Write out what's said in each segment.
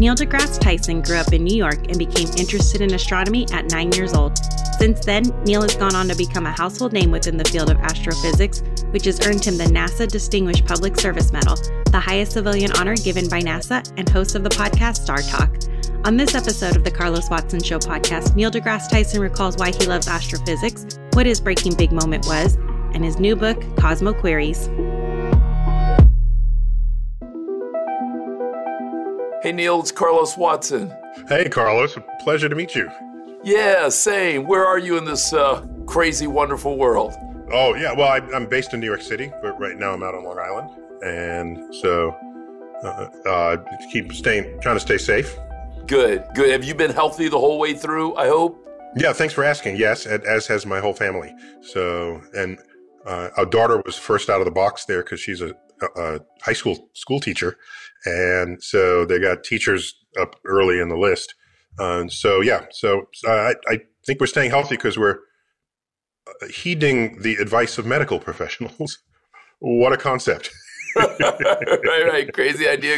Neil deGrasse Tyson grew up in New York and became interested in astronomy at 9 years old. Since then, Neil has gone on to become a household name within the field of astrophysics, which has earned him the NASA Distinguished Public Service Medal, the highest civilian honor given by NASA, and host of the podcast Star Talk. On this episode of the Carlos Watson Show podcast, Neil deGrasse Tyson recalls why he loves astrophysics, what his breaking big moment was, and his new book, Cosmo Queries. Hey, Neil, it's Carlos Watson. Hey, Carlos. Pleasure to meet you. Yeah, same. Where are you in this crazy, wonderful world? Oh, yeah. Well, I'm based in New York City, but right now I'm out on Long Island. And so trying to stay safe. Good. Have you been healthy the whole way through, I hope? Yeah, thanks for asking. Yes, as has my whole family. So, and our daughter was first out of the box there because she's a high school teacher. And so they got teachers up early in the list. I think we're staying healthy because we're heeding the advice of medical professionals. What a concept. Right. Crazy idea.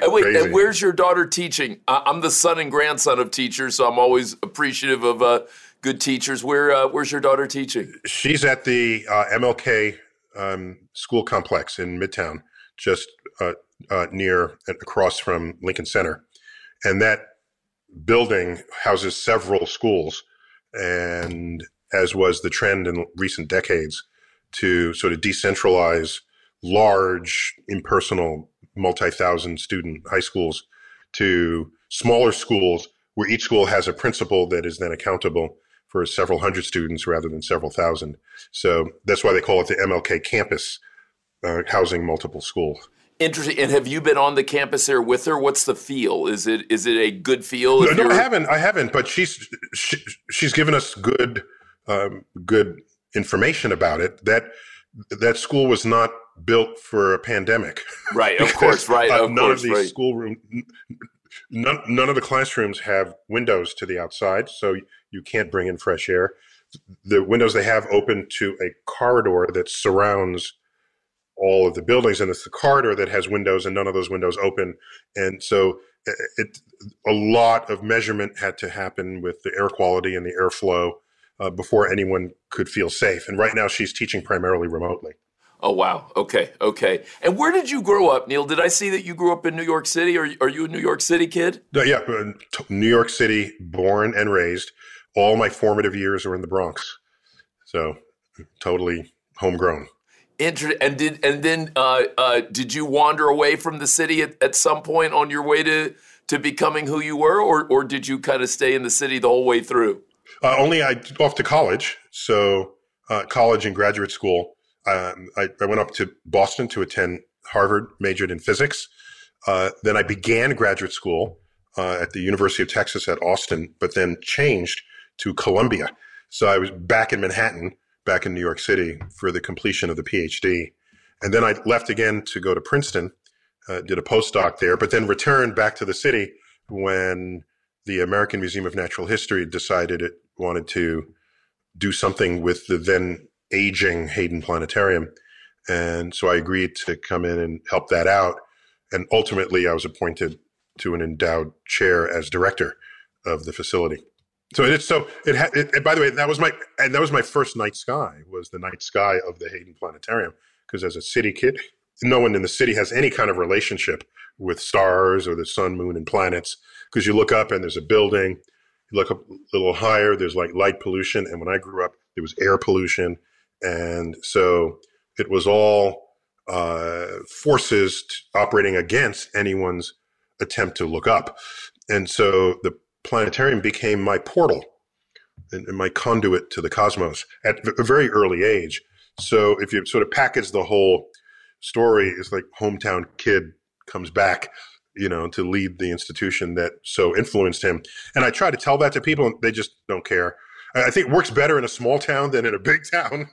And where's your daughter teaching? I'm the son and grandson of teachers, so I'm always appreciative of good teachers. Where's your daughter teaching? She's at the MLK school complex in Midtown, just near and across from Lincoln Center. And that building houses several schools, and as was the trend in recent decades to sort of decentralize large, impersonal, multi-thousand student high schools to smaller schools where each school has a principal that is then accountable for several hundred students rather than several thousand. So that's why they call it the MLK campus, housing multiple schools. Interesting. And have you been on the campus there with her? What's the feel? Is it a good feel? No, I haven't. But she's given us good information about it. That school was not built for a pandemic, right? Of course, right. None of the classrooms have windows to the outside, so you can't bring in fresh air. The windows they have open to a corridor that surrounds all of the buildings, and it's the corridor that has windows, and none of those windows open. And so a lot of measurement had to happen with the air quality and the airflow before anyone could feel safe. And right now she's teaching primarily remotely. Oh, wow. Okay. And where did you grow up, Neil? Did I see that you grew up in New York City? Are you a New York City kid? Yeah, New York City, born and raised. All my formative years were in the Bronx. So totally homegrown. And then did you wander away from the city at some point on your way to becoming who you were, or did you kind of stay in the city the whole way through? Off to college. So college and graduate school, I went up to Boston to attend Harvard, majored in physics. Then I began graduate school at the University of Texas at Austin, but then changed to Columbia. So I was back in Manhattan, back in New York City for the completion of the PhD. And then I left again to go to Princeton, did a postdoc there, but then returned back to the city when the American Museum of Natural History decided it wanted to do something with the then aging Hayden Planetarium. And so I agreed to come in and help that out. And ultimately, I was appointed to an endowed chair as director of the facility. And by the way, that was my first night sky, was the night sky of the Hayden Planetarium. Because as a city kid, no one in the city has any kind of relationship with stars or the sun, moon, and planets. Because you look up and there's a building. You look up a little higher, there's like light pollution. And when I grew up, there was air pollution. And so it was all forces operating against anyone's attempt to look up. And so the planetarium became my portal and my conduit to the cosmos at a very early age. So if you sort of package the whole story, it's like hometown kid comes back, to lead the institution that so influenced him. And I try to tell that to people, and they just don't care. I think it works better in a small town than in a big town.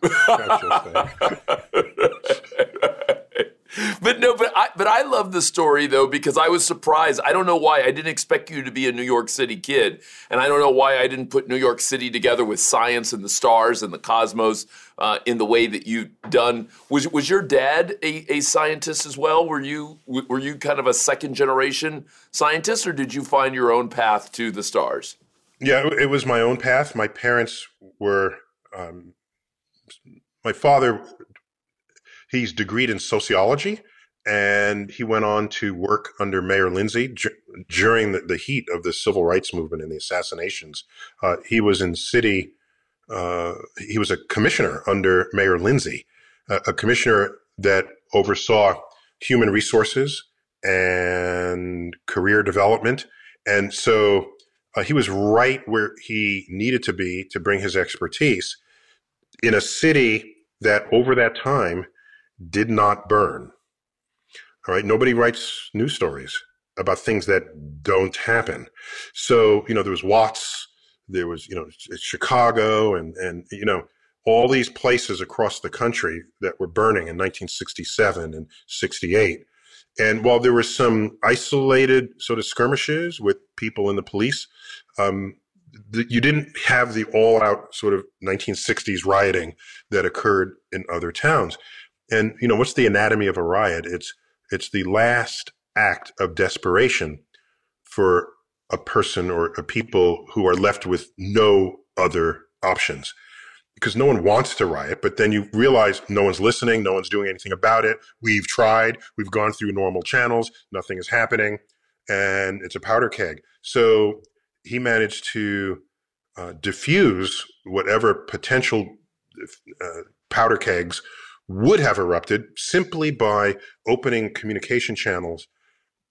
But I love the story, though, because I was surprised. I don't know why. I didn't expect you to be a New York City kid. And I don't know why I didn't put New York City together with science and the stars and the cosmos in the way that you've done. Was your dad a scientist as well? Were you kind of a second generation scientist, or did you find your own path to the stars? Yeah, it was my own path. My parents were my father, he's degreed in sociology, and he went on to work under Mayor Lindsay during the heat of the civil rights movement and the assassinations. He was in city. He was a commissioner under Mayor Lindsay, a commissioner that oversaw human resources and career development. And so he was right where he needed to be to bring his expertise in a city that over that time did not burn. All right. Nobody writes news stories about things that don't happen. So, there was Watts, there was, Chicago and all these places across the country that were burning in 1967 and 68. And while there were some isolated sort of skirmishes with people in the police, you didn't have the all-out sort of 1960s rioting that occurred in other towns. And, what's the anatomy of a riot? It's the last act of desperation for a person or a people who are left with no other options, because no one wants to riot. But then you realize no one's listening. No one's doing anything about it. We've tried. We've gone through normal channels. Nothing is happening. And it's a powder keg. So he managed to diffuse whatever potential powder kegs would have erupted simply by opening communication channels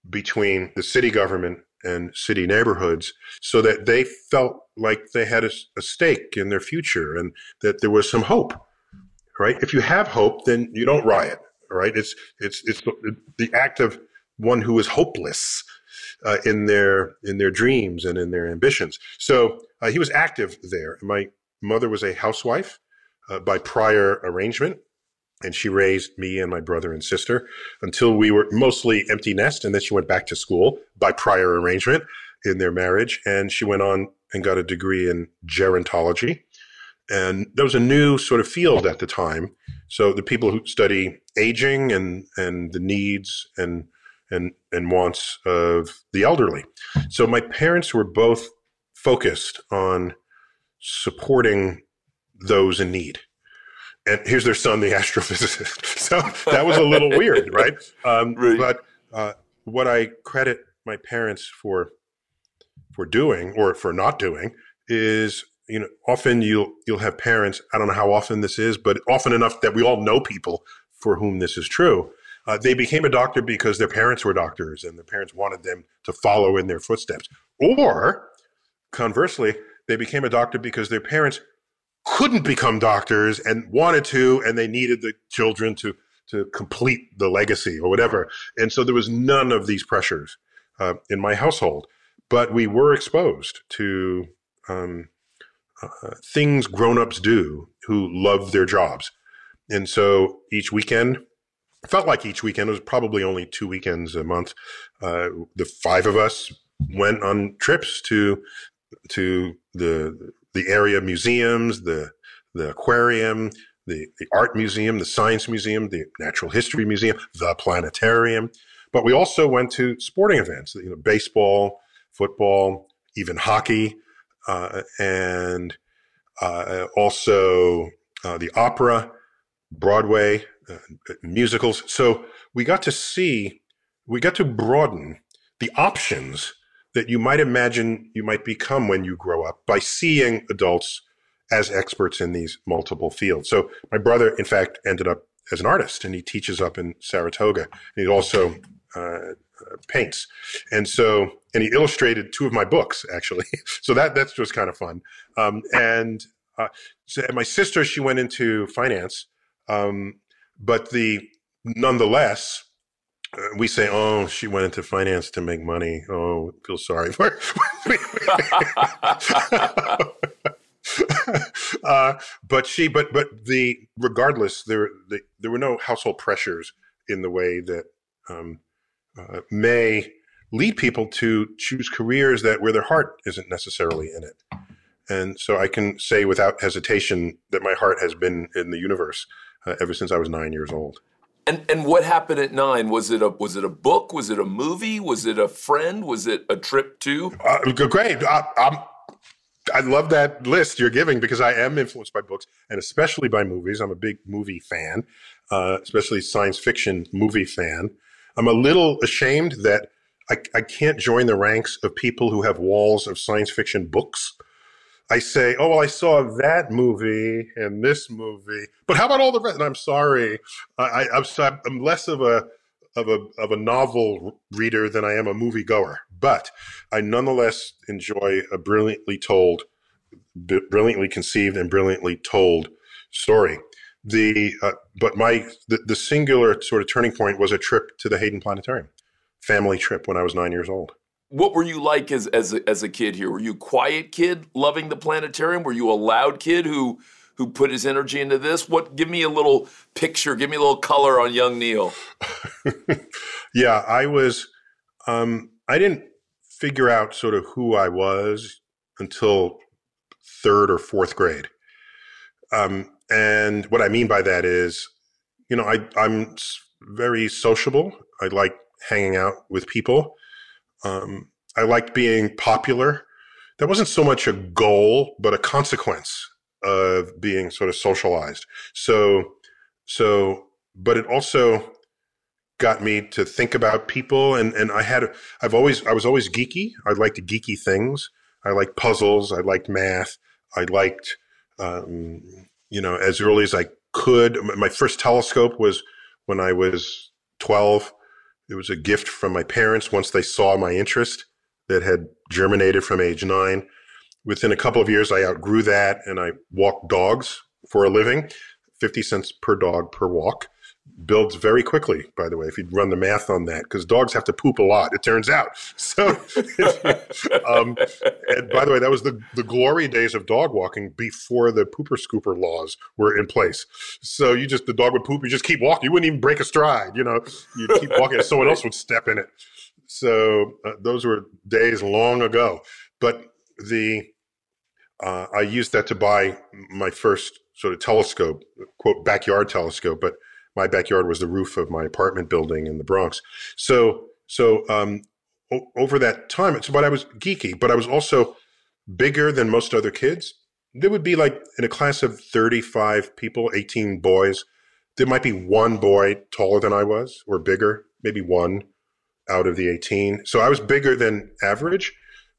between the city government and city neighborhoods so that they felt like they had a stake in their future and that there was some hope, right? If you have hope, then you don't riot, right? It's the act of one who is hopeless in their dreams and in their ambitions. So he was active there. My mother was a housewife by prior arrangement. And she raised me and my brother and sister until we were mostly empty nest. And then she went back to school by prior arrangement in their marriage. And she went on and got a degree in gerontology. And that was a new sort of field at the time. So the people who study aging and the needs and wants of the elderly. So my parents were both focused on supporting those in need. And here's their son, the astrophysicist. So that was a little weird, right? Really? But what I credit my parents for doing or for not doing is, often you'll have parents. I don't know how often this is, but often enough that we all know people for whom this is true. They became a doctor because their parents were doctors, and their parents wanted them to follow in their footsteps. Or conversely, they became a doctor because their parents couldn't become doctors and wanted to, and they needed the children to complete the legacy or whatever. And so there was none of these pressures in my household, but we were exposed to things grown-ups do who love their jobs. And so each weekend felt like each weekend, it was probably only 2 weekends a month, the five of us went on trips to the area museums, the aquarium, the art museum, the science museum, the natural history museum, the planetarium. But we also went to sporting events, you know, baseball, football, even hockey, and also the opera, Broadway, musicals. So we got to broaden the options that you might imagine you might become when you grow up by seeing adults as experts in these multiple fields. So my brother, in fact, ended up as an artist, and he teaches up in Saratoga. And he also paints. And he illustrated 2 of my books, actually. So that's just kind of fun. So my sister, she went into finance, nonetheless, we say, oh, she went into finance to make money. Oh, feel sorry for her. Regardless, there were no household pressures in the way that may lead people to choose careers where their heart isn't necessarily in it. And so I can say without hesitation that my heart has been in the universe ever since I was 9 years old. And what happened at 9? Was it a book? Was it a movie? Was it a friend? Was it a trip to? Great. I love that list you're giving because I am influenced by books and especially by movies. I'm a big movie fan, especially science fiction movie fan. I'm a little ashamed that I can't join the ranks of people who have walls of science fiction books. I say, oh, well, I saw that movie and this movie, but how about all the rest? And I'm sorry. I'm less of a novel reader than I am a moviegoer, but I nonetheless enjoy a brilliantly conceived and brilliantly told story. But the singular sort of turning point was a trip to the Hayden Planetarium, family trip when I was 9 years old. What were you like as a kid here? Were you a quiet kid loving the planetarium? Were you a loud kid who put his energy into this? Give me a little picture, give me a little color on young Neil. Yeah, I was, I didn't figure out sort of who I was until 3rd or 4th grade. And what I mean by that is, you know, I'm very sociable. I like hanging out with people. I liked being popular. That wasn't so much a goal, but a consequence of being sort of socialized. But it also got me to think about people. And I was always geeky. I liked geeky things. I liked puzzles. I liked math. I liked, as early as I could. My first telescope was when I was 12. It was a gift from my parents. Once they saw my interest that had germinated from age 9, within a couple of years, I outgrew that, and I walked dogs for a living, 50 cents per dog per walk. Builds very quickly, by the way, if you'd run the math on that, because dogs have to poop a lot, it turns out. So, and by the way, that was the glory days of dog walking before the pooper-scooper laws were in place. So the dog would poop, you just keep walking. You wouldn't even break a stride, you know. You'd keep walking and someone else would step in it. So those were days long ago. But I used that to buy my first sort of telescope, quote, backyard telescope, but my backyard was the roof of my apartment building in the Bronx. So over that time, but I was geeky, but I was also bigger than most other kids. There would be like in a class of 35 people, 18 boys, there might be one boy taller than I was or bigger, maybe one out of the 18. So I was bigger than average.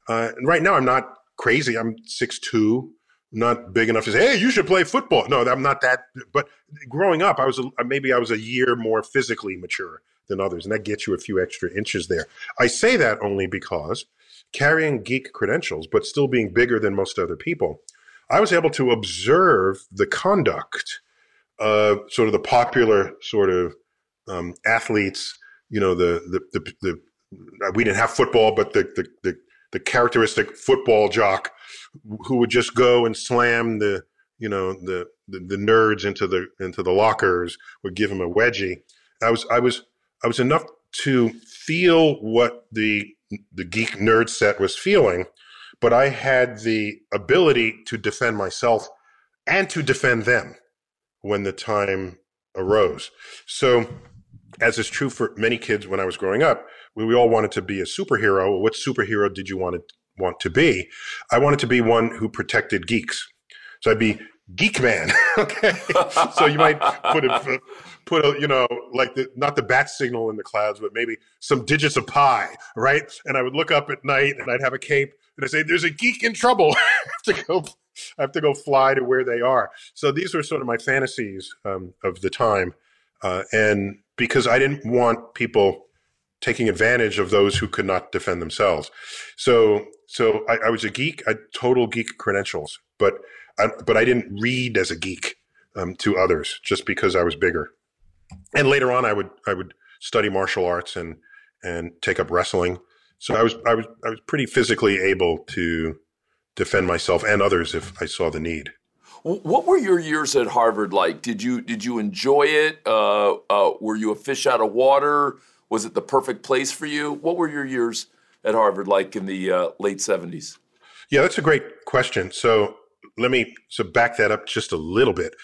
And right now I'm not crazy. I'm 6'2", not big enough to say, hey, you should play football. No, I'm not that. But growing up, I was a year more physically mature than others, and that gets you a few extra inches there. I say that only because carrying geek credentials, but still being bigger than most other people, I was able to observe the conduct of sort of the popular sort of athletes, you know, we didn't have football, but the characteristic football jock who would just go and slam the nerds into the lockers, would give him a wedgie. I was enough to feel what the geek nerd set was feeling, but I had the ability to defend myself and to defend them when the time arose. So, as is true for many kids when I was growing up, we all wanted to be a superhero. What superhero did you want to be? I wanted to be one who protected geeks. So I'd be Geek Man. Okay. So you might put a, you know, like not the bat signal in the clouds, but maybe some digits of pi, right? And I would look up at night and I'd have a cape and I'd say, there's a geek in trouble. I have to go fly to where they are. So these were sort of my fantasies of the time. And because I didn't want people taking advantage of those who could not defend themselves. So I was a geek. I had total geek credentials, but I didn't read as a geek to others just because I was bigger. And later on, I would study martial arts and take up wrestling. So I was pretty physically able to defend myself and others if I saw the need. What were your years at Harvard like? Did you enjoy it? Were you a fish out of water? Was it the perfect place for you? What were your years at Harvard like in the late 70s? Yeah, that's a great question. So let me back that up just a little bit.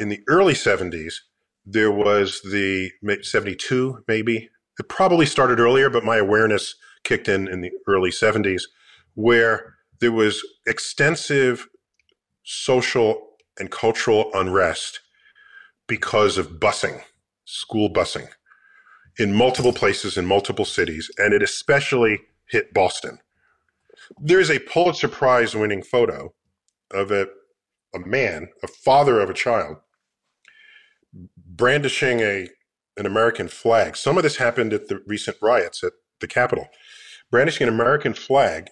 In the early 70s, there was the 72 maybe. It probably started earlier, but my awareness kicked in the early 70s, where there was extensive social and cultural unrest because of busing, school busing, in multiple places, in multiple cities, and it especially hit Boston. There is a Pulitzer Prize winning photo of a man, a father of a child, brandishing an American flag. Some of this happened at the recent riots at the Capitol. Brandishing an American flag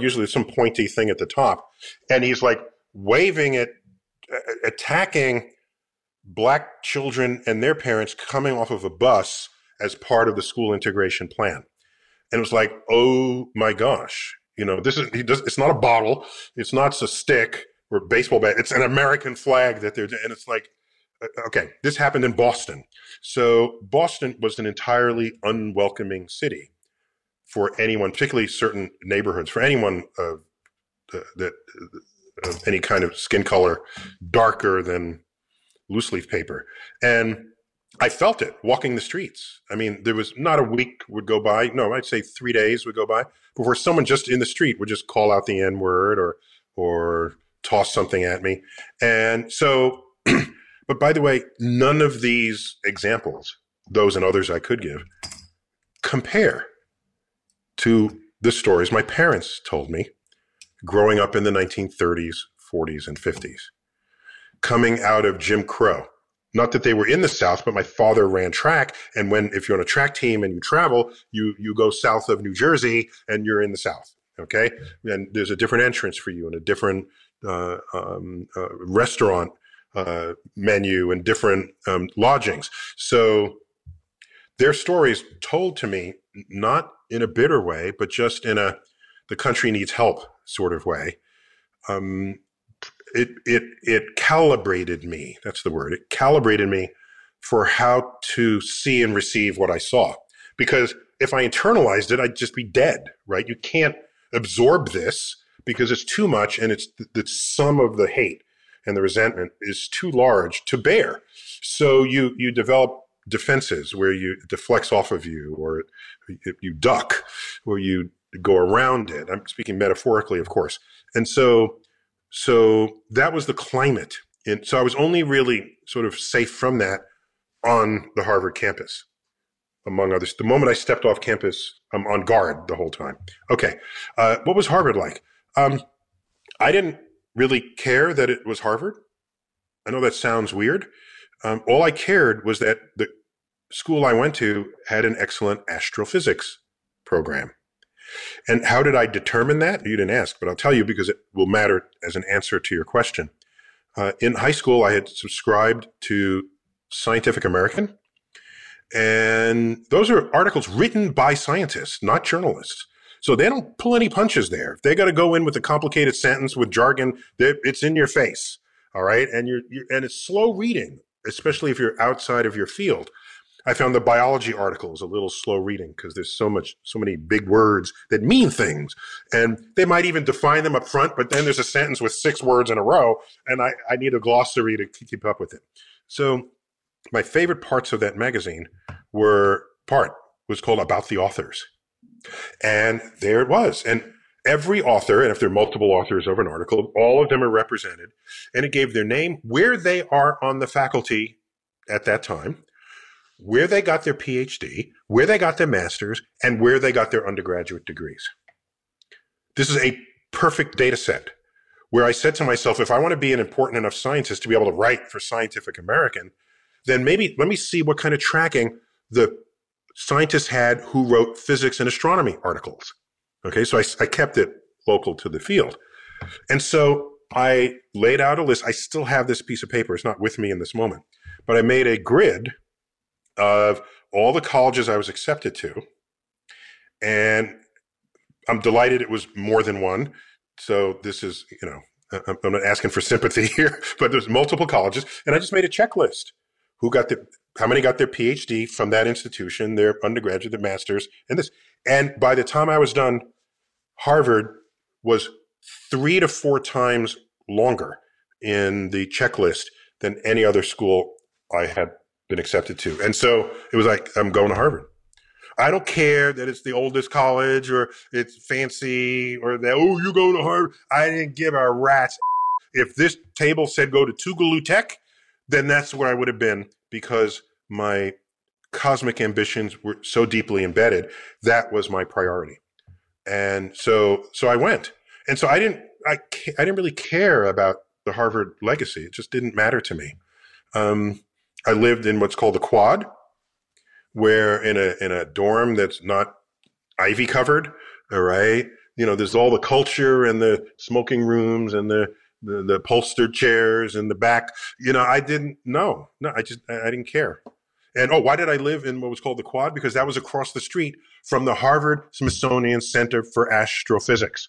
usually is some pointy thing at the top, and he's like waving it, attacking black children and their parents coming off of a bus as part of the school integration plan. And it was like, oh my gosh, you know, it's not a bottle, it's not a stick or a baseball bat, it's an American flag that they're, and it's like, okay, this happened in Boston. So Boston was an entirely unwelcoming city for anyone, particularly certain neighborhoods, for anyone of any kind of skin color darker than loose leaf paper. And I felt it walking the streets. I mean, there was not a week would go by. No, I'd say 3 days would go by before someone just in the street would just call out the N-word or toss something at me. And so, but by the way, none of these examples, those and others I could give, compare to the stories my parents told me growing up in the 1930s, 40s, and 50s, coming out of Jim Crow. Not that they were in the South, but my father ran track. And if you're on a track team and you travel, you go south of New Jersey and you're in the South, okay? And there's a different entrance for you and a different restaurant menu and different lodgings. So their stories told to me, not in a bitter way, but just in a the country needs help sort of way. It calibrated me. That's the word. It calibrated me for how to see and receive what I saw. Because if I internalized it, I'd just be dead, right? You can't absorb this because it's too much, and it's the sum of the hate and the resentment is too large to bear. So you develop defenses where you deflects off of you, or you duck, or you go around it. I'm speaking metaphorically, of course. And so that was the climate. And so I was only really sort of safe from that on the Harvard campus, among others. The moment I stepped off campus, I'm on guard the whole time. Okay. What was Harvard like? I didn't really care that it was Harvard. I know that sounds weird. All I cared was that the school I went to had an excellent astrophysics program. And how did I determine that? You didn't ask, but I'll tell you because it will matter as an answer to your question. In high school, I had subscribed to Scientific American. And those are articles written by scientists, not journalists. So they don't pull any punches there. If they got to go in with a complicated sentence with jargon, it's in your face. All right. And it's slow reading, especially if you're outside of your field. I found the biology article is a little slow reading because there's so many big words that mean things. And they might even define them up front, but then there's a sentence with 6 words in a row, and I need a glossary to keep up with it. So my favorite parts of that magazine was called About the Authors. And there it was. And every author, and if there are multiple authors of an article, all of them are represented. And it gave their name, where they are on the faculty at that time, where they got their PhD, where they got their master's, and where they got their undergraduate degrees. This is a perfect data set where I said to myself, if I want to be an important enough scientist to be able to write for Scientific American, then maybe let me see what kind of tracking the scientists had who wrote physics and astronomy articles. Okay, so I kept it local to the field. And so I laid out a list. I still have this piece of paper. It's not with me in this moment. But I made a grid of all the colleges I was accepted to. And I'm delighted it was more than one. So this is, I'm not asking for sympathy here, but there's multiple colleges. And I just made a checklist. How many got their PhD from that institution, their undergraduate, their master's, and this. And by the time I was done, Harvard was 3 to 4 times longer in the checklist than any other school I had been accepted to. And so it was like, I'm going to Harvard. I don't care that it's the oldest college or it's fancy or that, oh, you're going to Harvard. I didn't give a rat's if this table said go to Tougaloo Tech, then that's where I would have been because my cosmic ambitions were so deeply embedded. That was my priority. And so I went. And so I didn't really care about the Harvard legacy. It just didn't matter to me. I lived in what's called the quad, where in a dorm that's not ivy covered, all right? There's all the culture and the smoking rooms and the upholstered chairs in the back. I didn't care. And why did I live in what was called the quad? Because that was across the street from the Harvard Smithsonian Center for Astrophysics.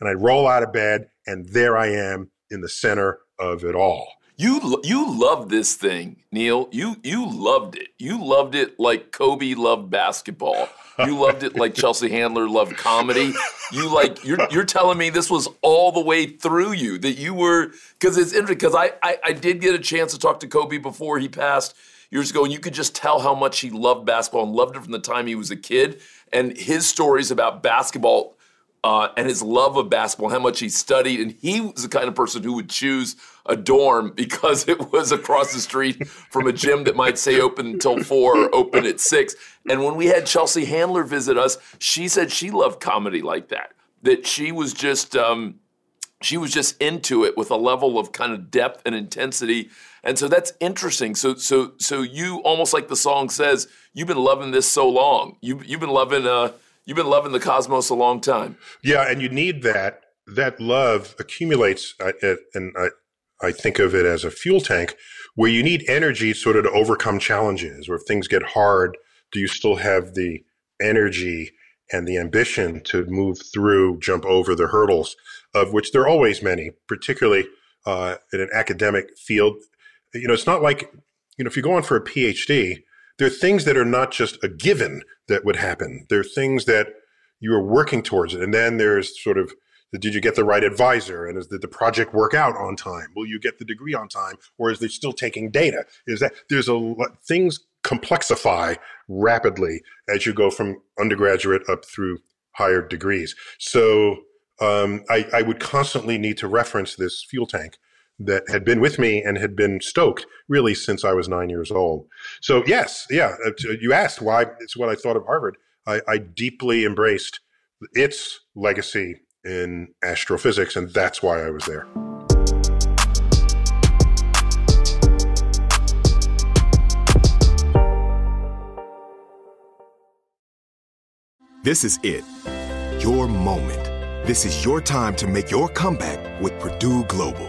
And I roll out of bed, and there I am in the center of it all. You love this thing, Neil. You loved it. You loved it like Kobe loved basketball. You loved it like Chelsea Handler loved comedy. You're telling me this was all the way through you, that you were, because it's interesting, because I did get a chance to talk to Kobe before he passed years ago, and you could just tell how much he loved basketball and loved it from the time he was a kid. And his stories about basketball and his love of basketball, how much he studied. And he was the kind of person who would choose a dorm because it was across the street from a gym that might say open until 4 or open at 6. And when we had Chelsea Handler visit us, she said she loved comedy like that, that she was just into it with a level of kind of depth and intensity. And so that's interesting. So you, almost like the song says, you've been loving this so long. You've been loving the cosmos a long time. Yeah, and you need that. That love accumulates, and I think of it as a fuel tank where you need energy sort of to overcome challenges, or if things get hard, do you still have the energy and the ambition to move through, jump over the hurdles, of which there are always many, particularly in an academic field. It's not like, if you go on for a PhD, there are things that are not just a given that would happen. There are things that you are working towards it. And then there's sort of, did you get the right advisor? And did the project work out on time? Will you get the degree on time? Or is they still taking data? Is that there's things complexify rapidly as you go from undergraduate up through higher degrees. So I would constantly need to reference this fuel tank that had been with me and had been stoked really since I was 9 years old. So yes, yeah, you asked why it's what I thought of Harvard. I deeply embraced its legacy in astrophysics, and that's why I was there. This is it, your moment. This is your time to make your comeback with Purdue Global.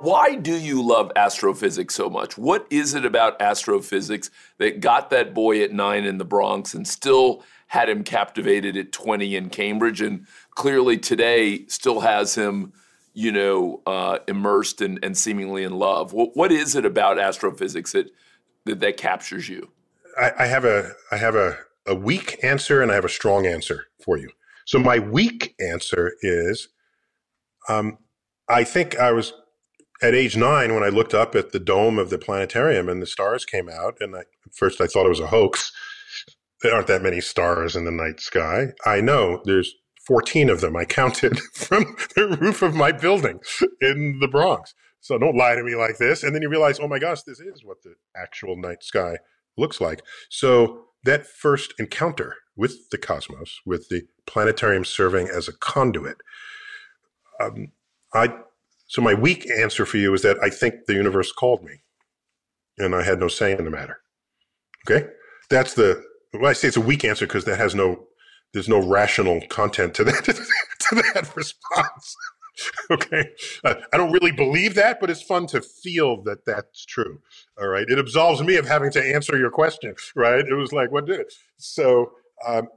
Why do you love astrophysics so much? What is it about astrophysics that got that boy at 9 in the Bronx and still had him captivated at 20 in Cambridge, and clearly today still has him, immersed and seemingly in love? What is it about astrophysics that captures you? I have a weak answer and I have a strong answer for you. So my weak answer is, I think I was at age 9, when I looked up at the dome of the planetarium and the stars came out, and at first I thought it was a hoax. There aren't that many stars in the night sky. I know there's 14 of them. I counted from the roof of my building in the Bronx. So don't lie to me like this. And then you realize, oh my gosh, this is what the actual night sky looks like. So that first encounter with the cosmos, with the planetarium serving as a conduit, So my weak answer for you is that I think the universe called me and I had no say in the matter. Okay? That's I say it's a weak answer because that has there's no rational content to that, response. Okay? I don't really believe that, but it's fun to feel that that's true. All right? It absolves me of having to answer your question, right? It was like, what did it? So,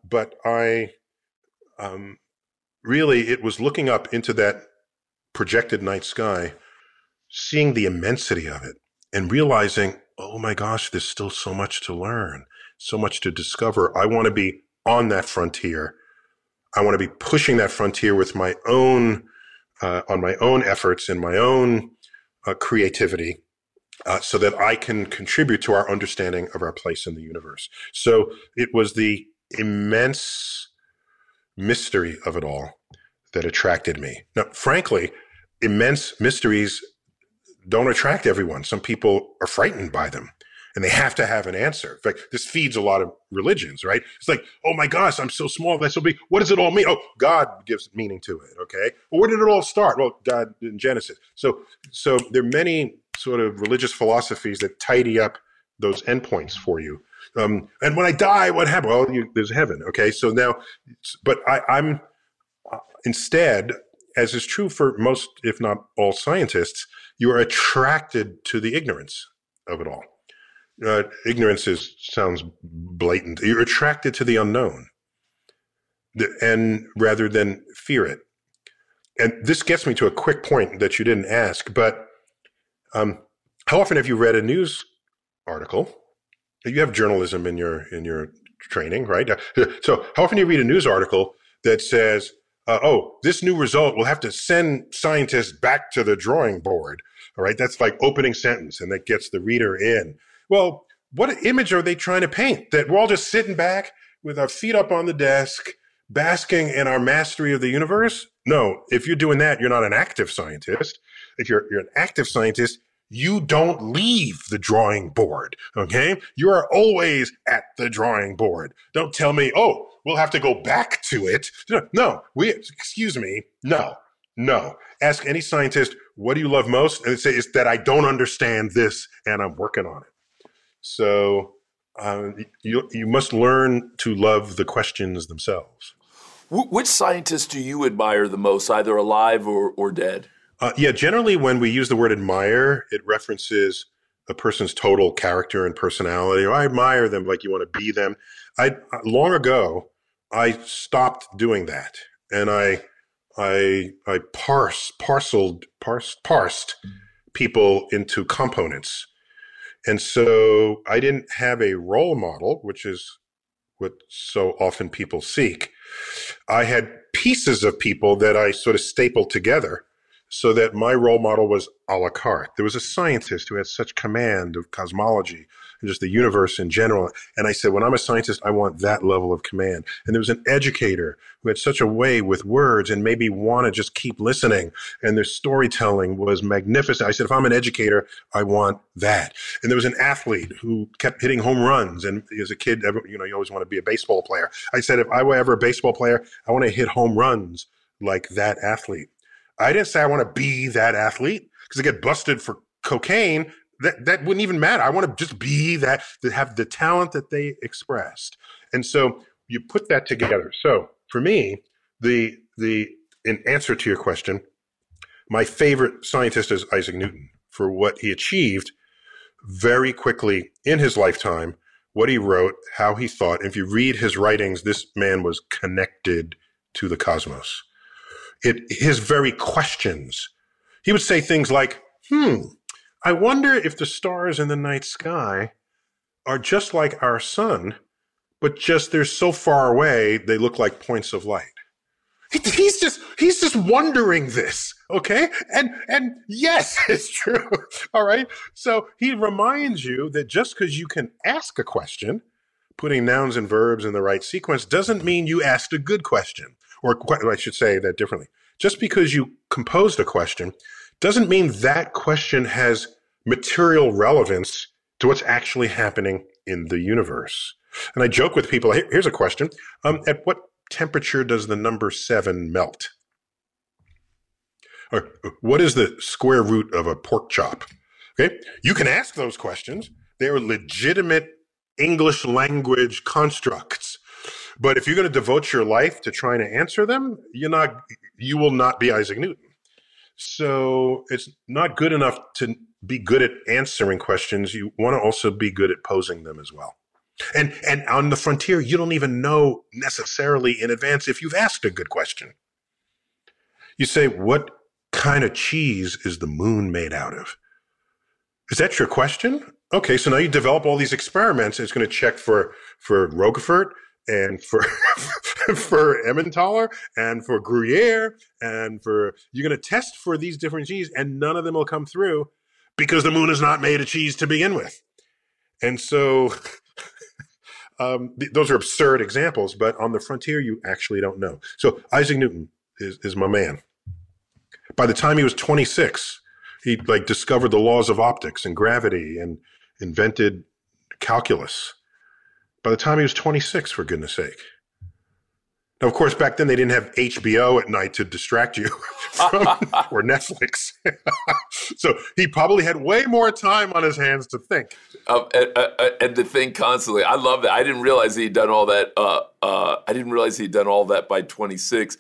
but I, really, it was looking up into that projected night sky, seeing the immensity of it and realizing, oh my gosh, there's still so much to learn, so much to discover. I want to be on that frontier. I want to be pushing that frontier with my own, on my own efforts and my own creativity so that I can contribute to our understanding of our place in the universe. So it was the immense mystery of it all that attracted me. Now, frankly, immense mysteries don't attract everyone. Some people are frightened by them and they have to have an answer. In fact, this feeds a lot of religions, right? It's like, oh my gosh, I'm so small, that's so big. What does it all mean? Oh, God gives meaning to it, okay? Well, where did it all start? Well, God in Genesis. So there are many sort of religious philosophies that tidy up those endpoints for you. And when I die, what happened? Well, there's heaven, okay? So now, but I'm instead, as is true for most, if not all scientists, you are attracted to the ignorance of it all. Ignorance sounds blatant. You're attracted to the unknown and rather than fear it. And this gets me to a quick point that you didn't ask, but how often have you read a news article? You have journalism in your training, right? So how often do you read a news article that says, this new result will have to send scientists back to the drawing board. All right, that's like opening sentence, and that gets the reader in. Well, what image are they trying to paint? That we're all just sitting back with our feet up on the desk, basking in our mastery of the universe? No, if you're doing that, you're not an active scientist. If you're an active scientist, you don't leave the drawing board, okay? You are always at the drawing board. Don't tell me, oh, we'll have to go back to it. No, no. Ask any scientist, what do you love most? And they say, it's that I don't understand this and I'm working on it. So you must learn to love the questions themselves. Which scientists do you admire the most, either alive or dead? Generally when we use the word admire, it references a person's total character and personality. Or I admire them like you want to be them. Long ago, I stopped doing that, and I parsed people into components. And so I didn't have a role model, which is what so often people seek. I had pieces of people that I sort of stapled together, so that my role model was a la carte. There was a scientist who had such command of cosmology and just the universe in general. And I said, when I'm a scientist, I want that level of command. And there was an educator who had such a way with words and maybe want to just keep listening. And their storytelling was magnificent. I said, if I'm an educator, I want that. And there was an athlete who kept hitting home runs. And as a kid, you always want to be a baseball player. I said, if I were ever a baseball player, I want to hit home runs like that athlete. I didn't say I want to be that athlete, because I get busted for cocaine. That wouldn't even matter. I want to just be that, to have the talent that they expressed. And so you put that together. So for me, the in answer to your question, my favorite scientist is Isaac Newton, for what he achieved very quickly in his lifetime, what he wrote, how he thought. And if you read his writings, this man was connected to the cosmos. His very questions. He would say things like, I wonder if the stars in the night sky are just like our sun, but just they're so far away, they look like points of light. He's just wondering this, okay? And yes, it's true, all right? So he reminds you that just because you can ask a question, putting nouns and verbs in the right sequence, doesn't mean you asked a good question. Or I should say that differently. Just because you composed a question doesn't mean that question has material relevance to what's actually happening in the universe. And I joke with people, here's a question. At what temperature does the number 7 melt? Or what is the square root of a pork chop? Okay, you can ask those questions. They are legitimate English language constructs. But if you're going to devote your life to trying to answer them, you will not be Isaac Newton. So it's not good enough to be good at answering questions. You want to also be good at posing them as well. And on the frontier, you don't even know necessarily in advance if you've asked a good question. You say, what kind of cheese is the moon made out of? Is that your question? Okay, so now you develop all these experiments. It's going to check for Roquefort, and for Emmentaler, and for Gruyere, and for, you're going to test for these different cheeses, and none of them will come through because the moon is not made of cheese to begin with. And so those are absurd examples, but on the frontier, you actually don't know. So Isaac Newton is my man. By the time he was 26, he discovered the laws of optics and gravity and invented calculus. By the time he was 26, for goodness sake. Now, of course, back then they didn't have HBO at night to distract you from, or Netflix. So he probably had way more time on his hands to think. And to think constantly. I love that. I didn't realize he'd done all that. By 26.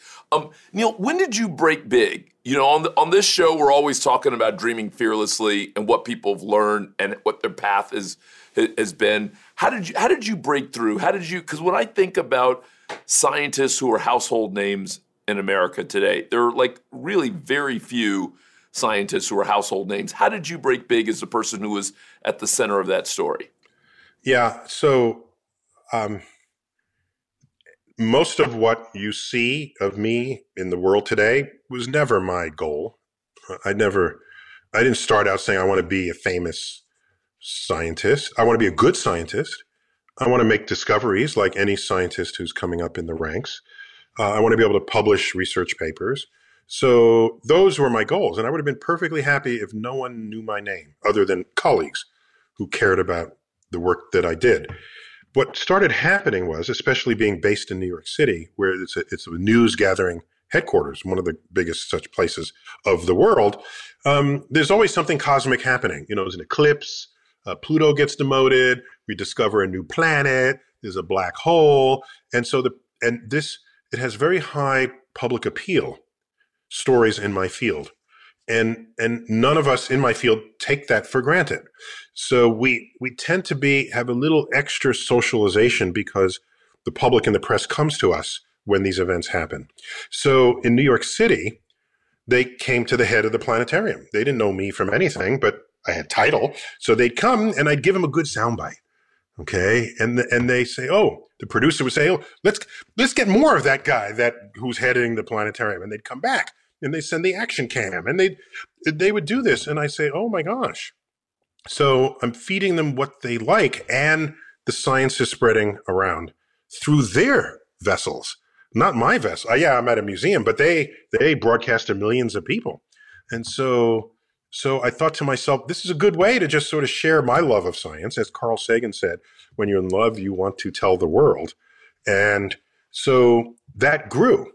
Neil, when did you break big? On this show, we're always talking about dreaming fearlessly and what people have learned and what their path has been. How did you break through? Because when I think about scientists who are household names in America today, there are really very few scientists who are household names. How did you break big as the person who was at the center of that story? Yeah. So most of what you see of me in the world today was never my goal. I didn't start out saying I want to be a famous scientist. I want to be a good scientist. I want to make discoveries like any scientist who's coming up in the ranks. I want to be able to publish research papers. So those were my goals. And I would have been perfectly happy if no one knew my name other than colleagues who cared about the work that I did. What started happening was, especially being based in New York City, where it's a news gathering headquarters, one of the biggest such places of the world, there's always something cosmic happening. You know, there's an eclipse, Pluto gets demoted, we discover a new planet, there's a black hole. And so it has very high public appeal, stories in my field. And none of us in my field take that for granted. So we tend to have a little extra socialization because the public and the press comes to us when these events happen. So in New York City, they came to the head of the planetarium. They didn't know me from anything, but I had title. So they'd come and I'd give them a good soundbite. Okay. And they say, the producer would say, let's get more of that guy who's heading the planetarium. And they'd come back and they'd send the action cam and they would do this. And I say, oh my gosh. So I'm feeding them what they like, and the science is spreading around through their vessels. Not my vessel. Yeah, I'm at a museum, but they broadcast to millions of people. And so I thought to myself, this is a good way to just sort of share my love of science. As Carl Sagan said, when you're in love, you want to tell the world. And so that grew.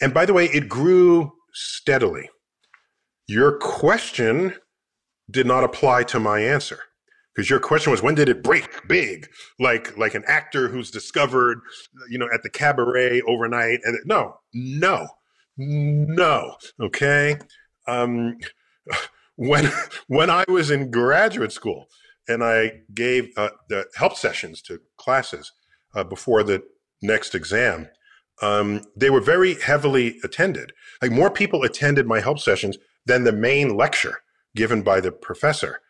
And by the way, it grew steadily. Your question did not apply to my answer. Because your question was, when did it break big? Like an actor who's discovered, at the cabaret overnight. And no. Okay. When I was in graduate school and I gave the help sessions to classes before the next exam, they were very heavily attended. Like more people attended my help sessions than the main lecture given by the professor.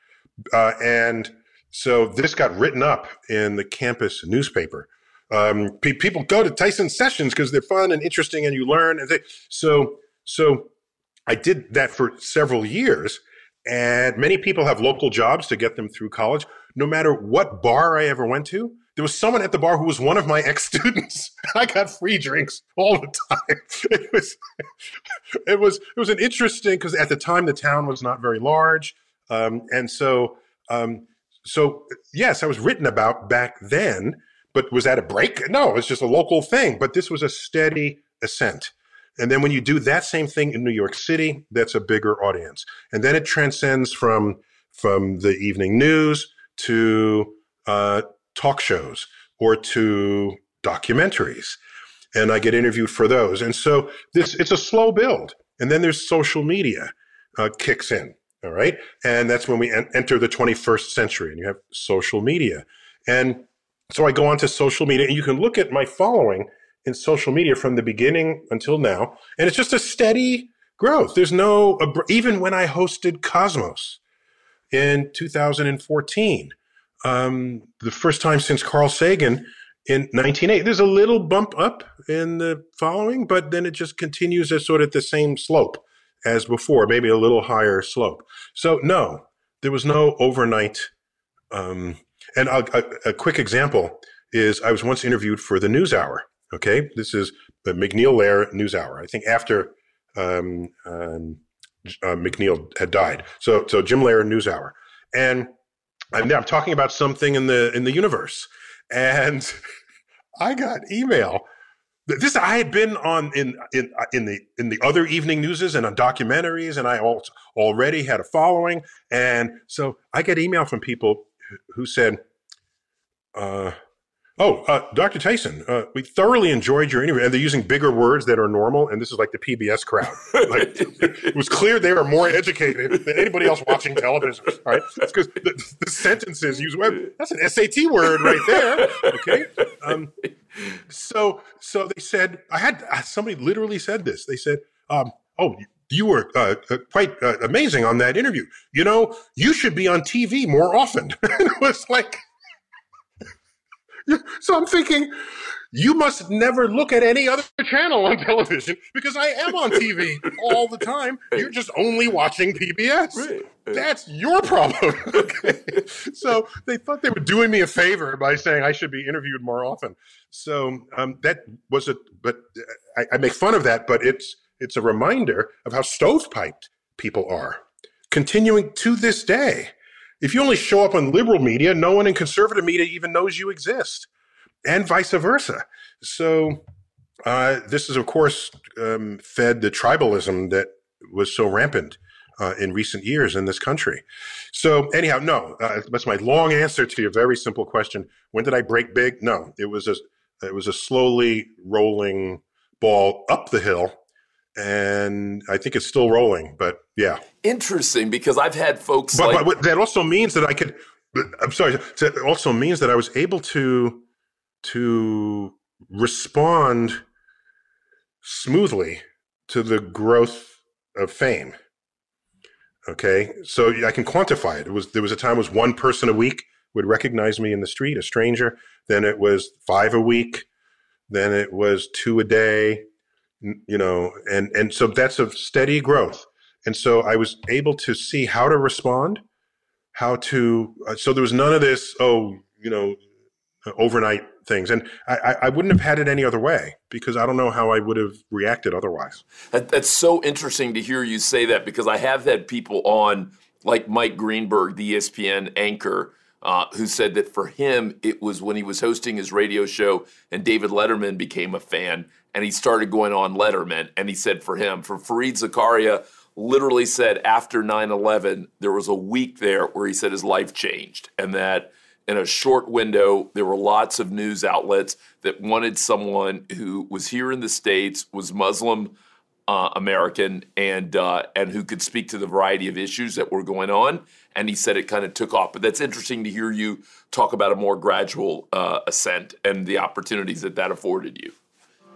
And so this got written up in the campus newspaper. People go to Tyson sessions because they're fun and interesting and you learn. So I did that for several years. And many people have local jobs to get them through college. No matter what bar I ever went to, there was someone at the bar who was one of my ex-students. I got free drinks all the time. It was an interesting, because at the time the town was not very large. So yes, I was written about back then, but was that a break? No, it was just a local thing, but this was a steady ascent. And then when you do that same thing in New York City, that's a bigger audience. And then it transcends from the evening news to, talk shows or to documentaries. And I get interviewed for those. And so it's a slow build. And then there's social media, kicks in. All right. And that's when we enter the 21st century and you have social media. And so I go onto social media and you can look at my following in social media from the beginning until now. And it's just a steady growth. There's no, even when I hosted Cosmos in 2014, the first time since Carl Sagan in 1980, there's a little bump up in the following, but then it just continues as sort of the same slope as before, maybe a little higher slope. So no, there was no overnight. And a quick example is I was once interviewed for the NewsHour. Okay, this is the McNeil-Lair NewsHour. I think after McNeil had died. So Jim Lair NewsHour, and I'm talking about something in the universe, and I got email. This I had been on in the other evening newses and on documentaries, and I already had a following, and so I get email from people who said, Dr. Tyson, we thoroughly enjoyed your interview. And they're using bigger words that are normal, and this is like the PBS crowd. Like, it was clear they were more educated than anybody else watching television. All right, that's because the sentences use that's an SAT word right there. Okay. So they said, somebody literally said this. They said, you were quite amazing on that interview. You should be on TV more often. And it was like, So I'm thinking, you must never look at any other channel on television because I am on TV all the time. You're just only watching PBS. Right. That's your problem. Okay. So they thought they were doing me a favor by saying I should be interviewed more often. So that was a, but I make fun of that, but it's a reminder of how stovepiped people are, continuing to this day. If you only show up on liberal media, no one in conservative media even knows you exist. And vice versa. So this is, of course, fed the tribalism that was so rampant in recent years in this country. So anyhow, no, that's my long answer to your very simple question. When did I break big? No, it was a slowly rolling ball up the hill. And I think it's still rolling, but yeah. Interesting, because I've had folks But that also means that I could – I'm sorry. That also means that I was able to respond smoothly to the growth of fame. Okay, so I can quantify it. There was a time it was one person a week would recognize me in the street, a stranger. Then it was 5 a week. Then it was 2 a day, you know, and so that's a steady growth. And so I was able to see how to respond, so there was none of this, overnight things. And I wouldn't have had it any other way because I don't know how I would have reacted otherwise. That's so interesting to hear you say that, because I have had people on like Mike Greenberg, the ESPN anchor, who said that for him, it was when he was hosting his radio show and David Letterman became a fan and he started going on Letterman. And he said for him, for Fareed Zakaria, literally said after 9/11, there was a week there where he said his life changed and that in a short window, there were lots of news outlets that wanted someone who was here in the States, was Muslim American, and who could speak to the variety of issues that were going on. And he said it kind of took off. But that's interesting to hear you talk about a more gradual ascent and the opportunities that afforded you.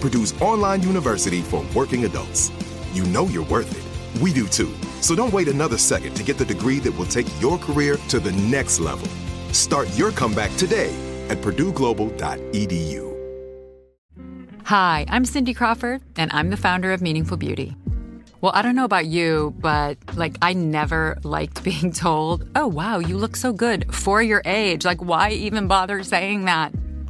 Purdue's online university for working adults. You know you're worth it. We do too. So don't wait another second to get the degree that will take your career to the next level. Start your comeback today at purdueglobal.edu. Hi, I'm Cindy Crawford, and I'm the founder of Meaningful Beauty. Well, I don't know about you, but I never liked being told, oh, wow, you look so good for your age. Why even bother saying that?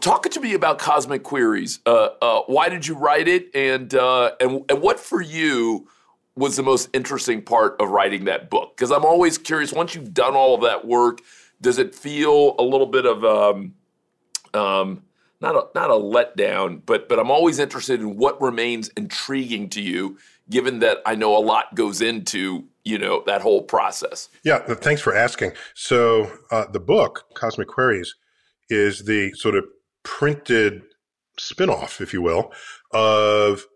Talk to me about Cosmo Queries. Why did you write it, and what for you was the most interesting part of writing that book? Because I'm always curious. Once you've done all of that work, does it feel a little bit of not a letdown, but I'm always interested in what remains intriguing to you, given that I know a lot goes into, you know, that whole process. Yeah, thanks for asking. So the book, Cosmo Queries, is the sort of printed spinoff, if you will, of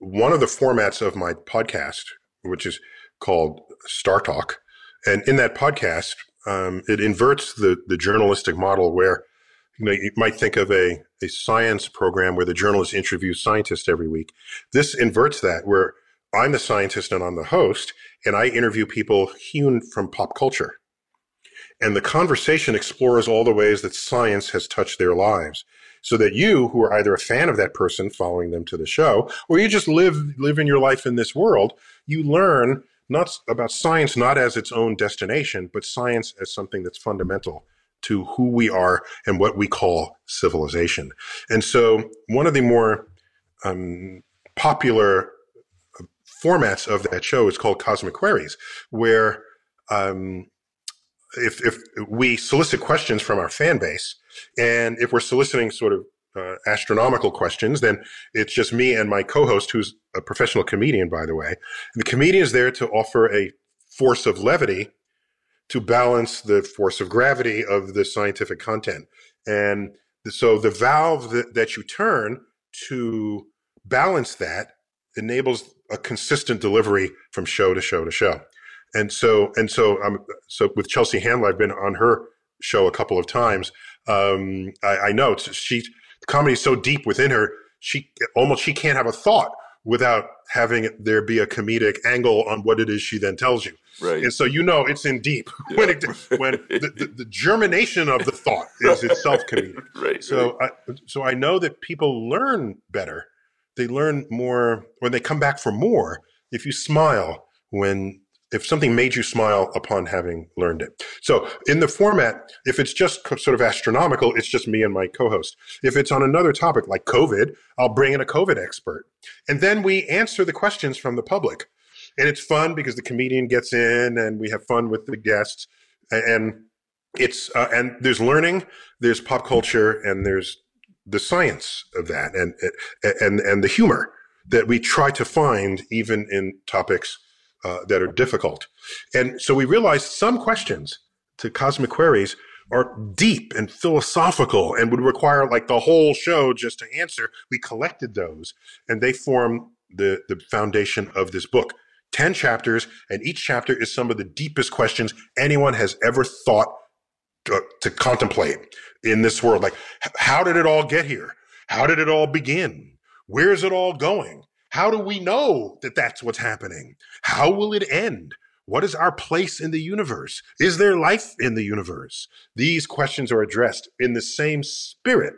one of the formats of my podcast, which is called Star Talk. And in that podcast, it inverts the journalistic model where, you know, you might think of a science program where the journalist interviews scientists every week. This inverts that, where I'm the scientist and I'm the host, and I interview people hewn from pop culture. And the conversation explores all the ways that science has touched their lives, so that you, who are either a fan of that person following them to the show, or you just live in your life in this world, you learn not about science not as its own destination, but science as something that's fundamental to who we are and what we call civilization. And so one of the more popular formats of that show is called Cosmo Queries, where if we solicit questions from our fan base, and if we're soliciting sort of astronomical questions, then it's just me and my co-host, who's a professional comedian, by the way. The comedian is there to offer a force of levity to balance the force of gravity of the scientific content. And so the valve that you turn to balance that enables a consistent delivery from show to show to show. And so with Chelsea Handler, I've been on her show a couple of times. I know the comedy is so deep within her, she can't have a thought without having there be a comedic angle on what it is she then tells you. Right. And so you know it's in deep when the germination of the thought is itself comedic. Right. So I know that people learn better. They learn more when they come back for more. If you smile if something made you smile upon having learned it. So in the format, if it's just sort of astronomical, it's just me and my co-host. If it's on another topic like COVID, I'll bring in a COVID expert. And then we answer the questions from the public. And it's fun because the comedian gets in and we have fun with the guests. And it's and there's learning, there's pop culture, and there's the science of that and the humor that we try to find even in topics that are difficult. And so we realized some questions to Cosmic Queries are deep and philosophical and would require like the whole show just to answer. We collected those and they form the foundation of this book. 10 chapters, and each chapter is some of the deepest questions anyone has ever thought to contemplate in this world. Like, how did it all get here? How did it all begin? Where is it all going? How do we know that that's what's happening? How will it end? What is our place in the universe? Is there life in the universe? These questions are addressed in the same spirit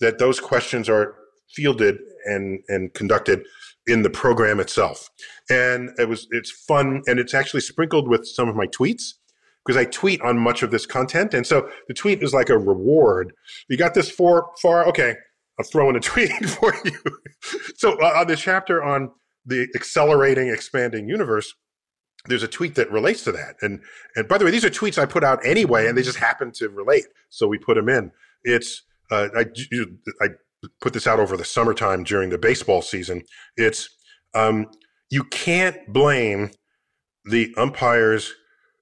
that those questions are fielded and conducted in the program itself. And it's fun, and it's actually sprinkled with some of my tweets, because I tweet on much of this content. And so the tweet is like a reward. You got this far, okay. I'll throw in a tweet for you. So on the chapter on the accelerating, expanding universe, there's a tweet that relates to that. And by the way, these are tweets I put out anyway, and they just happen to relate. So we put them in. It's I put this out over the summertime during the baseball season. It's you can't blame the umpire's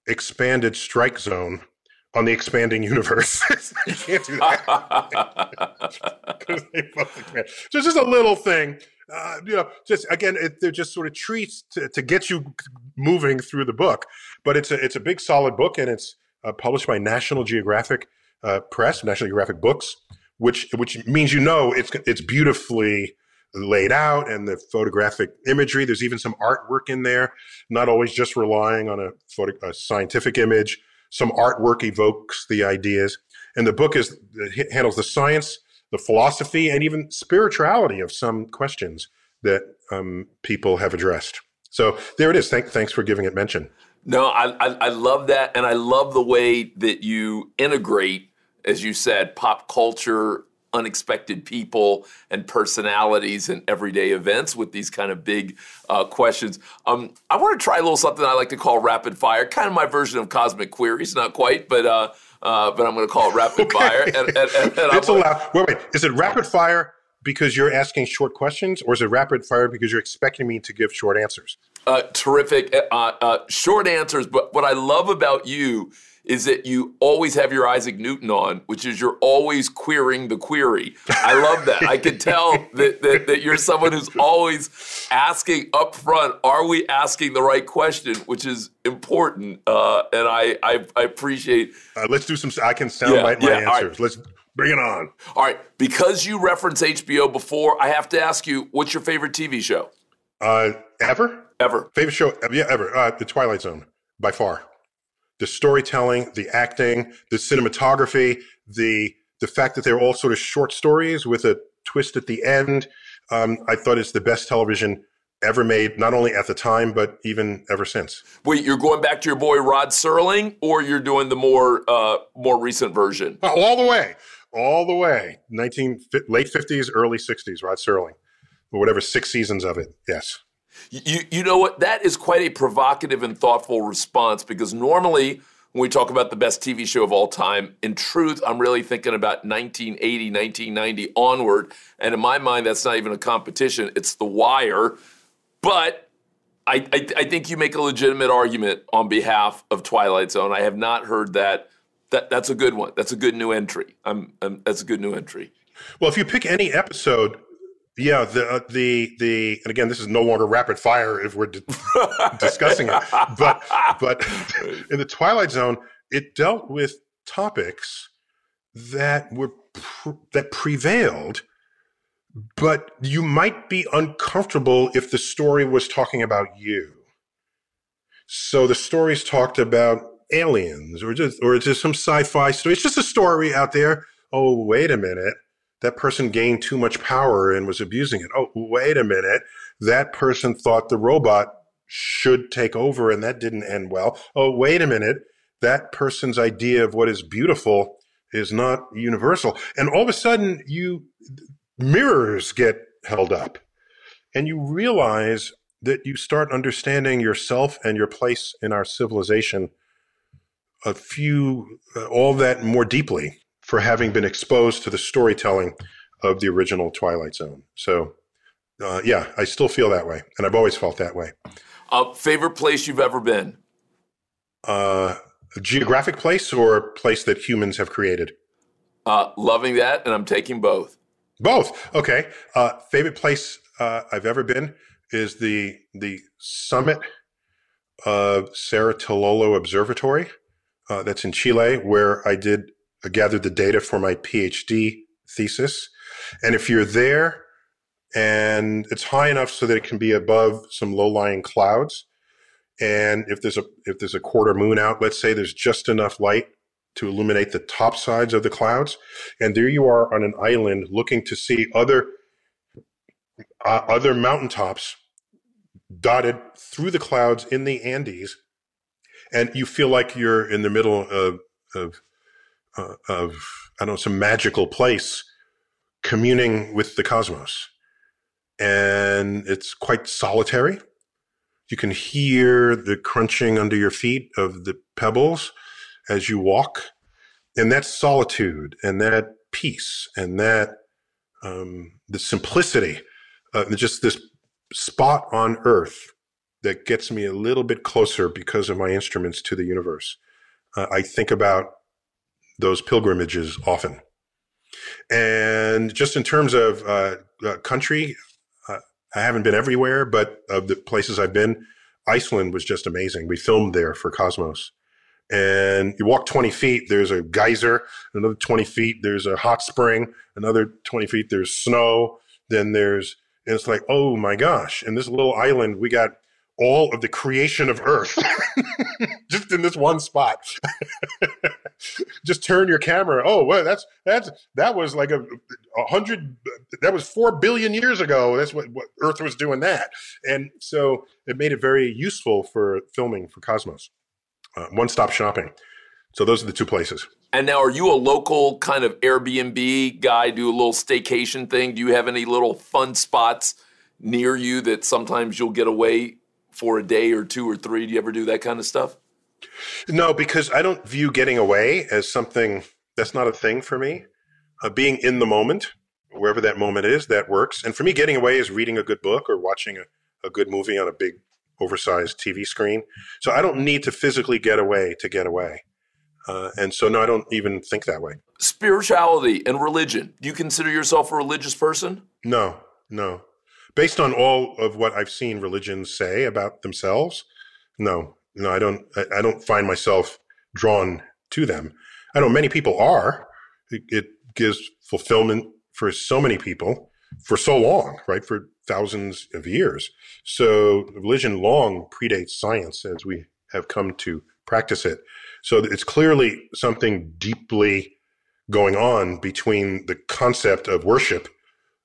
expanded strike zone on the expanding universe. You can't do that. So it's just a little thing, you know, just again, they're just sort of treats to get you moving through the book. But it's a big, solid book, and it's published by National Geographic Press, National Geographic Books, which means, you know, it's beautifully laid out, and the photographic imagery. There's even some artwork in there, not always just relying on a scientific image. Some artwork evokes the ideas. And the book handles the science, the philosophy, and even spirituality of some questions that people have addressed. So there it is. Thanks for giving it mention. No, I love that. And I love the way that you integrate, as you said, pop culture, unexpected people and personalities and everyday events with these kind of big questions. I want to try a little something I like to call rapid fire, kind of my version of Cosmic Queries, not quite, but but I'm going to call it rapid fire. And it's allowed. Wait. Is it rapid fire because you're asking short questions, or is it rapid fire because you're expecting me to give short answers? Terrific. Short answers. But what I love about you is that you always have your Isaac Newton on, which is you're always querying the query. I love that. I can tell that you're someone who's always asking up front, are we asking the right question, which is important. And I appreciate. Let's do some, I can soundbite my answers. Right. Let's bring it on. All right. Because you referenced HBO before, I have to ask you, what's your favorite TV show? Ever. Favorite show? Yeah, ever. The Twilight Zone, by far. The storytelling, the acting, the cinematography, the fact that they're all sort of short stories with a twist at the end. I thought it's the best television ever made, not only at the time, but even ever since. Wait, you're going back to your boy Rod Serling, or you're doing the more recent version? Oh, all the way. Late 50s, early 60s, Rod Serling, or whatever, 6 seasons of it, yes. You know what? That is quite a provocative and thoughtful response, because normally when we talk about the best TV show of all time, in truth, I'm really thinking about 1980, 1990 onward. And in my mind, that's not even a competition. It's The Wire. But I think you make a legitimate argument on behalf of Twilight Zone. I have not heard that. That's a good one. That's a good new entry. That's a good new entry. Well, if you pick any episode... Yeah, and again, this is no longer rapid fire if we're discussing it. But in The Twilight Zone, it dealt with topics that were that prevailed, but you might be uncomfortable if the story was talking about you. So the stories talked about aliens or just some sci-fi story. It's just a story out there. Oh, wait a minute. That person gained too much power and was abusing it. Oh, wait a minute. That person thought the robot should take over and that didn't end well. Oh, wait a minute. That person's idea of what is beautiful is not universal. And all of a sudden, mirrors get held up and you realize that you start understanding yourself and your place in our civilization all that more deeply, for having been exposed to the storytelling of the original Twilight Zone. So, yeah, I still feel that way, and I've always felt that way. Favorite place you've ever been? A geographic place or a place that humans have created? Loving that, and I'm taking both. Both, okay. Favorite place I've ever been is the summit of Cerro Tololo Observatory. That's in Chile, where I gathered the data for my PhD thesis. And if you're there and it's high enough so that it can be above some low-lying clouds, and if there's a quarter moon out, let's say, there's just enough light to illuminate the top sides of the clouds, and there you are on an island looking to see other mountaintops dotted through the clouds in the Andes, and you feel like you're in the middle of I don't know, some magical place communing with the cosmos. And it's quite solitary. You can hear the crunching under your feet of the pebbles as you walk. And that solitude and that peace and that the simplicity, just this spot on Earth that gets me a little bit closer because of my instruments to the universe. I think about those pilgrimages often. And just in terms of country, I haven't been everywhere, but of the places I've been, Iceland was just amazing. We filmed there for Cosmos. And you walk 20 feet, there's a geyser. Another 20 feet, there's a hot spring. Another 20 feet, there's snow. And it's like, oh my gosh. In this little island, we got all of the creation of Earth just in this one spot. Just turn your camera. Oh, well, that was like 100. That was 4 billion years ago. That's what Earth was doing that. And so it made it very useful for filming for Cosmos. One-stop shopping. So those are the two places. And now, are you a local kind of Airbnb guy? Do a little staycation thing? Do you have any little fun spots near you that sometimes you'll get away for a day or two or three? Do you ever do that kind of stuff? No, because I don't view getting away as something that's not a thing for me. Being in the moment, wherever that moment is, that works. And for me, getting away is reading a good book or watching a good movie on a big, oversized TV screen. So I don't need to physically get away to get away. And so, no, I don't even think that way. Spirituality and religion. Do you consider yourself a religious person? No. Based on all of what I've seen religions say about themselves, no, I don't find myself drawn to them. I know many people are. It gives fulfillment for so many people for so long, right? For thousands of years. So religion long predates science as we have come to practice it. So it's clearly something deeply going on between the concept of worship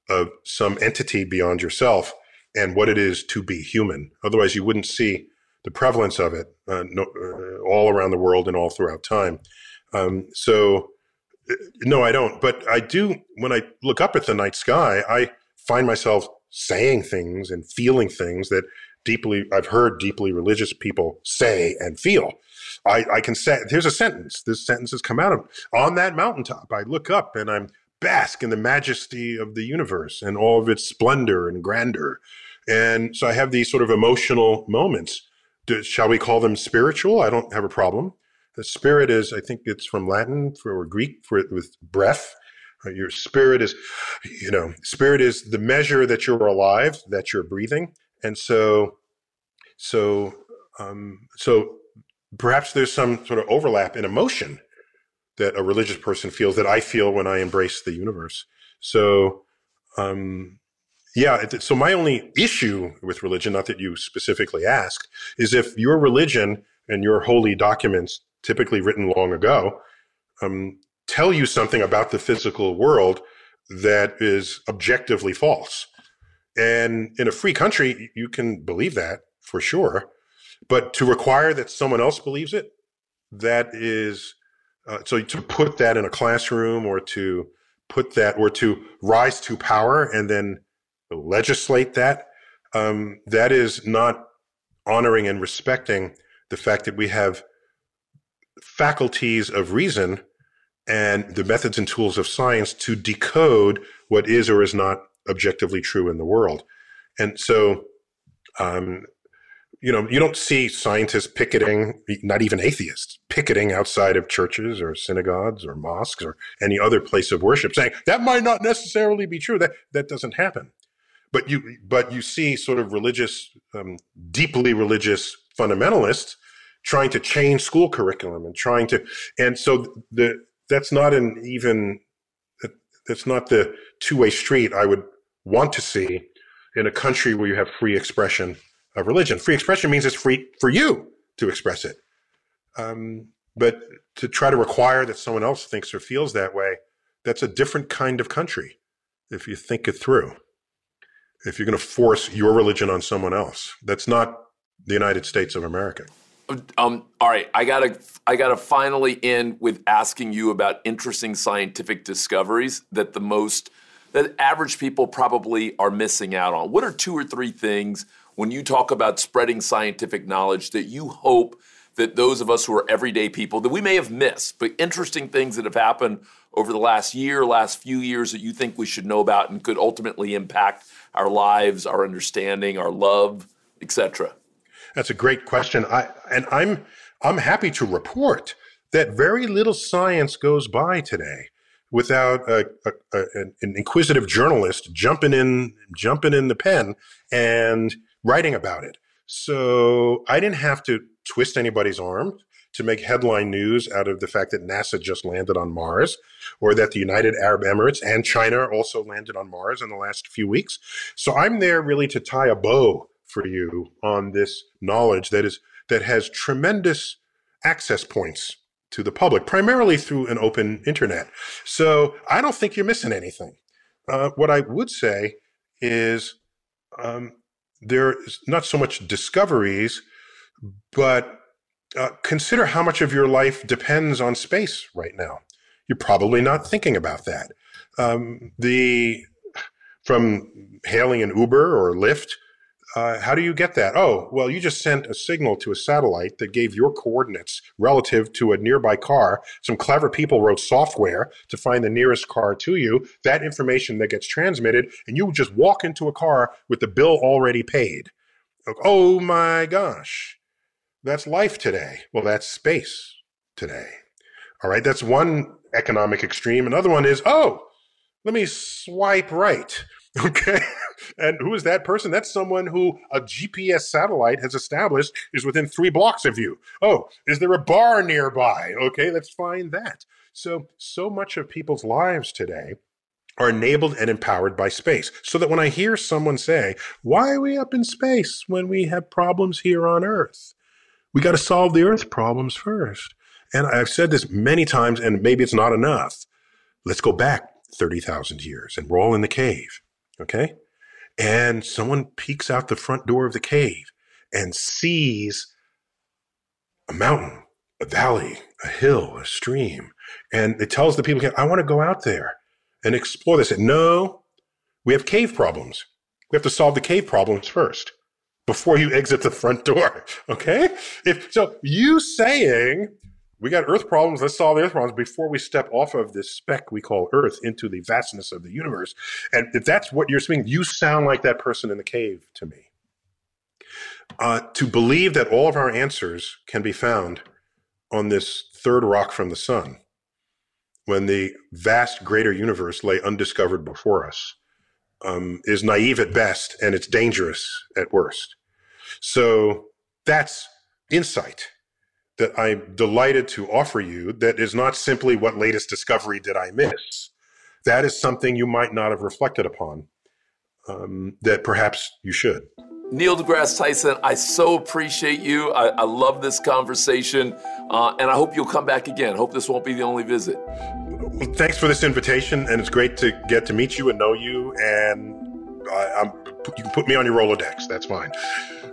of some entity beyond yourself and what it is to be human. Otherwise, you wouldn't see the prevalence of it all around the world and all throughout time. So no, I don't. But I do, when I look up at the night sky, I find myself saying things and feeling things that I've heard deeply religious people say and feel. I can say, here's a sentence. This sentence has come out of, on that mountaintop, I look up and I'm bask in the majesty of the universe and all of its splendor and grandeur. And so I have these sort of emotional moments. Shall we call them spiritual? I don't have a problem. The spirit is, I think it's from Latin or Greek with breath. Your spirit is, spirit is the measure that you're alive, that you're breathing. And so perhaps there's some sort of overlap in emotion that a religious person feels that I feel when I embrace the universe. So, so my only issue with religion, not that you specifically asked, is if your religion and your holy documents, typically written long ago, tell you something about the physical world that is objectively false. And in a free country, you can believe that for sure. But to require that someone else believes it, that is... so to put that in a classroom or to rise to power and then legislate that, that is not honoring and respecting the fact that we have faculties of reason and the methods and tools of science to decode what is or is not objectively true in the world. And so, you don't see scientists picketing, not even atheists, picketing outside of churches or synagogues or mosques or any other place of worship saying, that might not necessarily be true. That doesn't happen. But you see sort of religious, deeply religious fundamentalists trying to change school curriculum that's not the two-way street I would want to see in a country where you have free expression of religion. Free expression means it's free for you to express it. But to try to require that someone else thinks or feels that way, that's a different kind of country if you think it through. If you're going to force your religion on someone else, that's not the United States of America. All right, I gotta finally end with asking you about interesting scientific discoveries that average people probably are missing out on. What are two or three things when you talk about spreading scientific knowledge that you hope that those of us who are everyday people that we may have missed, but interesting things that have happened over the last few years that you think we should know about and could ultimately impact our lives, our understanding, our love, et cetera? That's a great question. I'm happy to report that very little science goes by today without an inquisitive journalist jumping in the pen and writing about it. So I didn't have to twist anybody's arm to make headline news out of the fact that NASA just landed on Mars or that the United Arab Emirates and China also landed on Mars in the last few weeks. So I'm there really to tie a bow for you on this knowledge that has tremendous access points to the public, primarily through an open internet. So I don't think you're missing anything. What I would say is there's not so much discoveries, but consider how much of your life depends on space right now. You're probably not thinking about that. From hailing an Uber or Lyft How do you get that? Oh, well, you just sent a signal to a satellite that gave your coordinates relative to a nearby car. Some clever people wrote software to find the nearest car to you. That information that gets transmitted, and you just walk into a car with the bill already paid. Oh my gosh, that's life today. Well, that's space today. All right, that's one economic extreme. Another one is, oh, let me swipe right. Okay. And who is that person? That's someone who a GPS satellite has established is within 3 blocks of you. Oh, is there a bar nearby? Okay, let's find that. So much of people's lives today are enabled and empowered by space. So that when I hear someone say, why are we up in space when we have problems here on Earth? We got to solve the Earth problems first. And I've said this many times, and maybe it's not enough. Let's go back 30,000 years and we're all in the cave. Okay? And someone peeks out the front door of the cave and sees a mountain, a valley, a hill, a stream. And it tells the people, I want to go out there and explore this. And no, we have cave problems. We have to solve the cave problems first before you exit the front door. Okay? So you saying, we got Earth problems, let's solve the Earth problems before we step off of this speck we call Earth into the vastness of the universe. And if that's what you're saying, you sound like that person in the cave to me. To believe that all of our answers can be found on this third rock from the sun, when the vast greater universe lay undiscovered before us, is naive at best, and it's dangerous at worst. So that's insight that I'm delighted to offer you, that is not simply what latest discovery did I miss. That is something you might not have reflected upon, that perhaps you should. Neil deGrasse Tyson, I so appreciate you. I love this conversation, and I hope you'll come back again. Hope this won't be the only visit. Well, thanks for this invitation, and it's great to get to meet you and know you, and you can put me on your Rolodex. That's fine.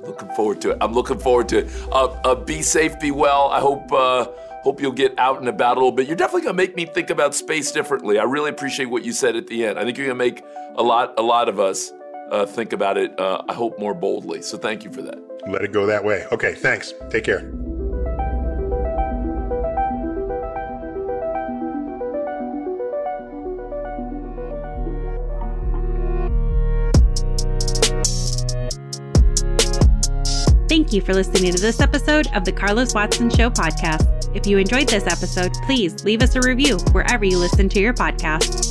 Looking forward to it. I'm looking forward to it. Be safe, be well. I hope you'll get out and about a little bit. You're definitely going to make me think about space differently. I really appreciate what you said at the end. I think you're going to make a lot of us think about it, I hope, more boldly. So thank you for that. Let it go that way. Okay, thanks. Take care. Thank you for listening to this episode of the Carlos Watson Show podcast. If you enjoyed this episode, please leave us a review wherever you listen to your podcast.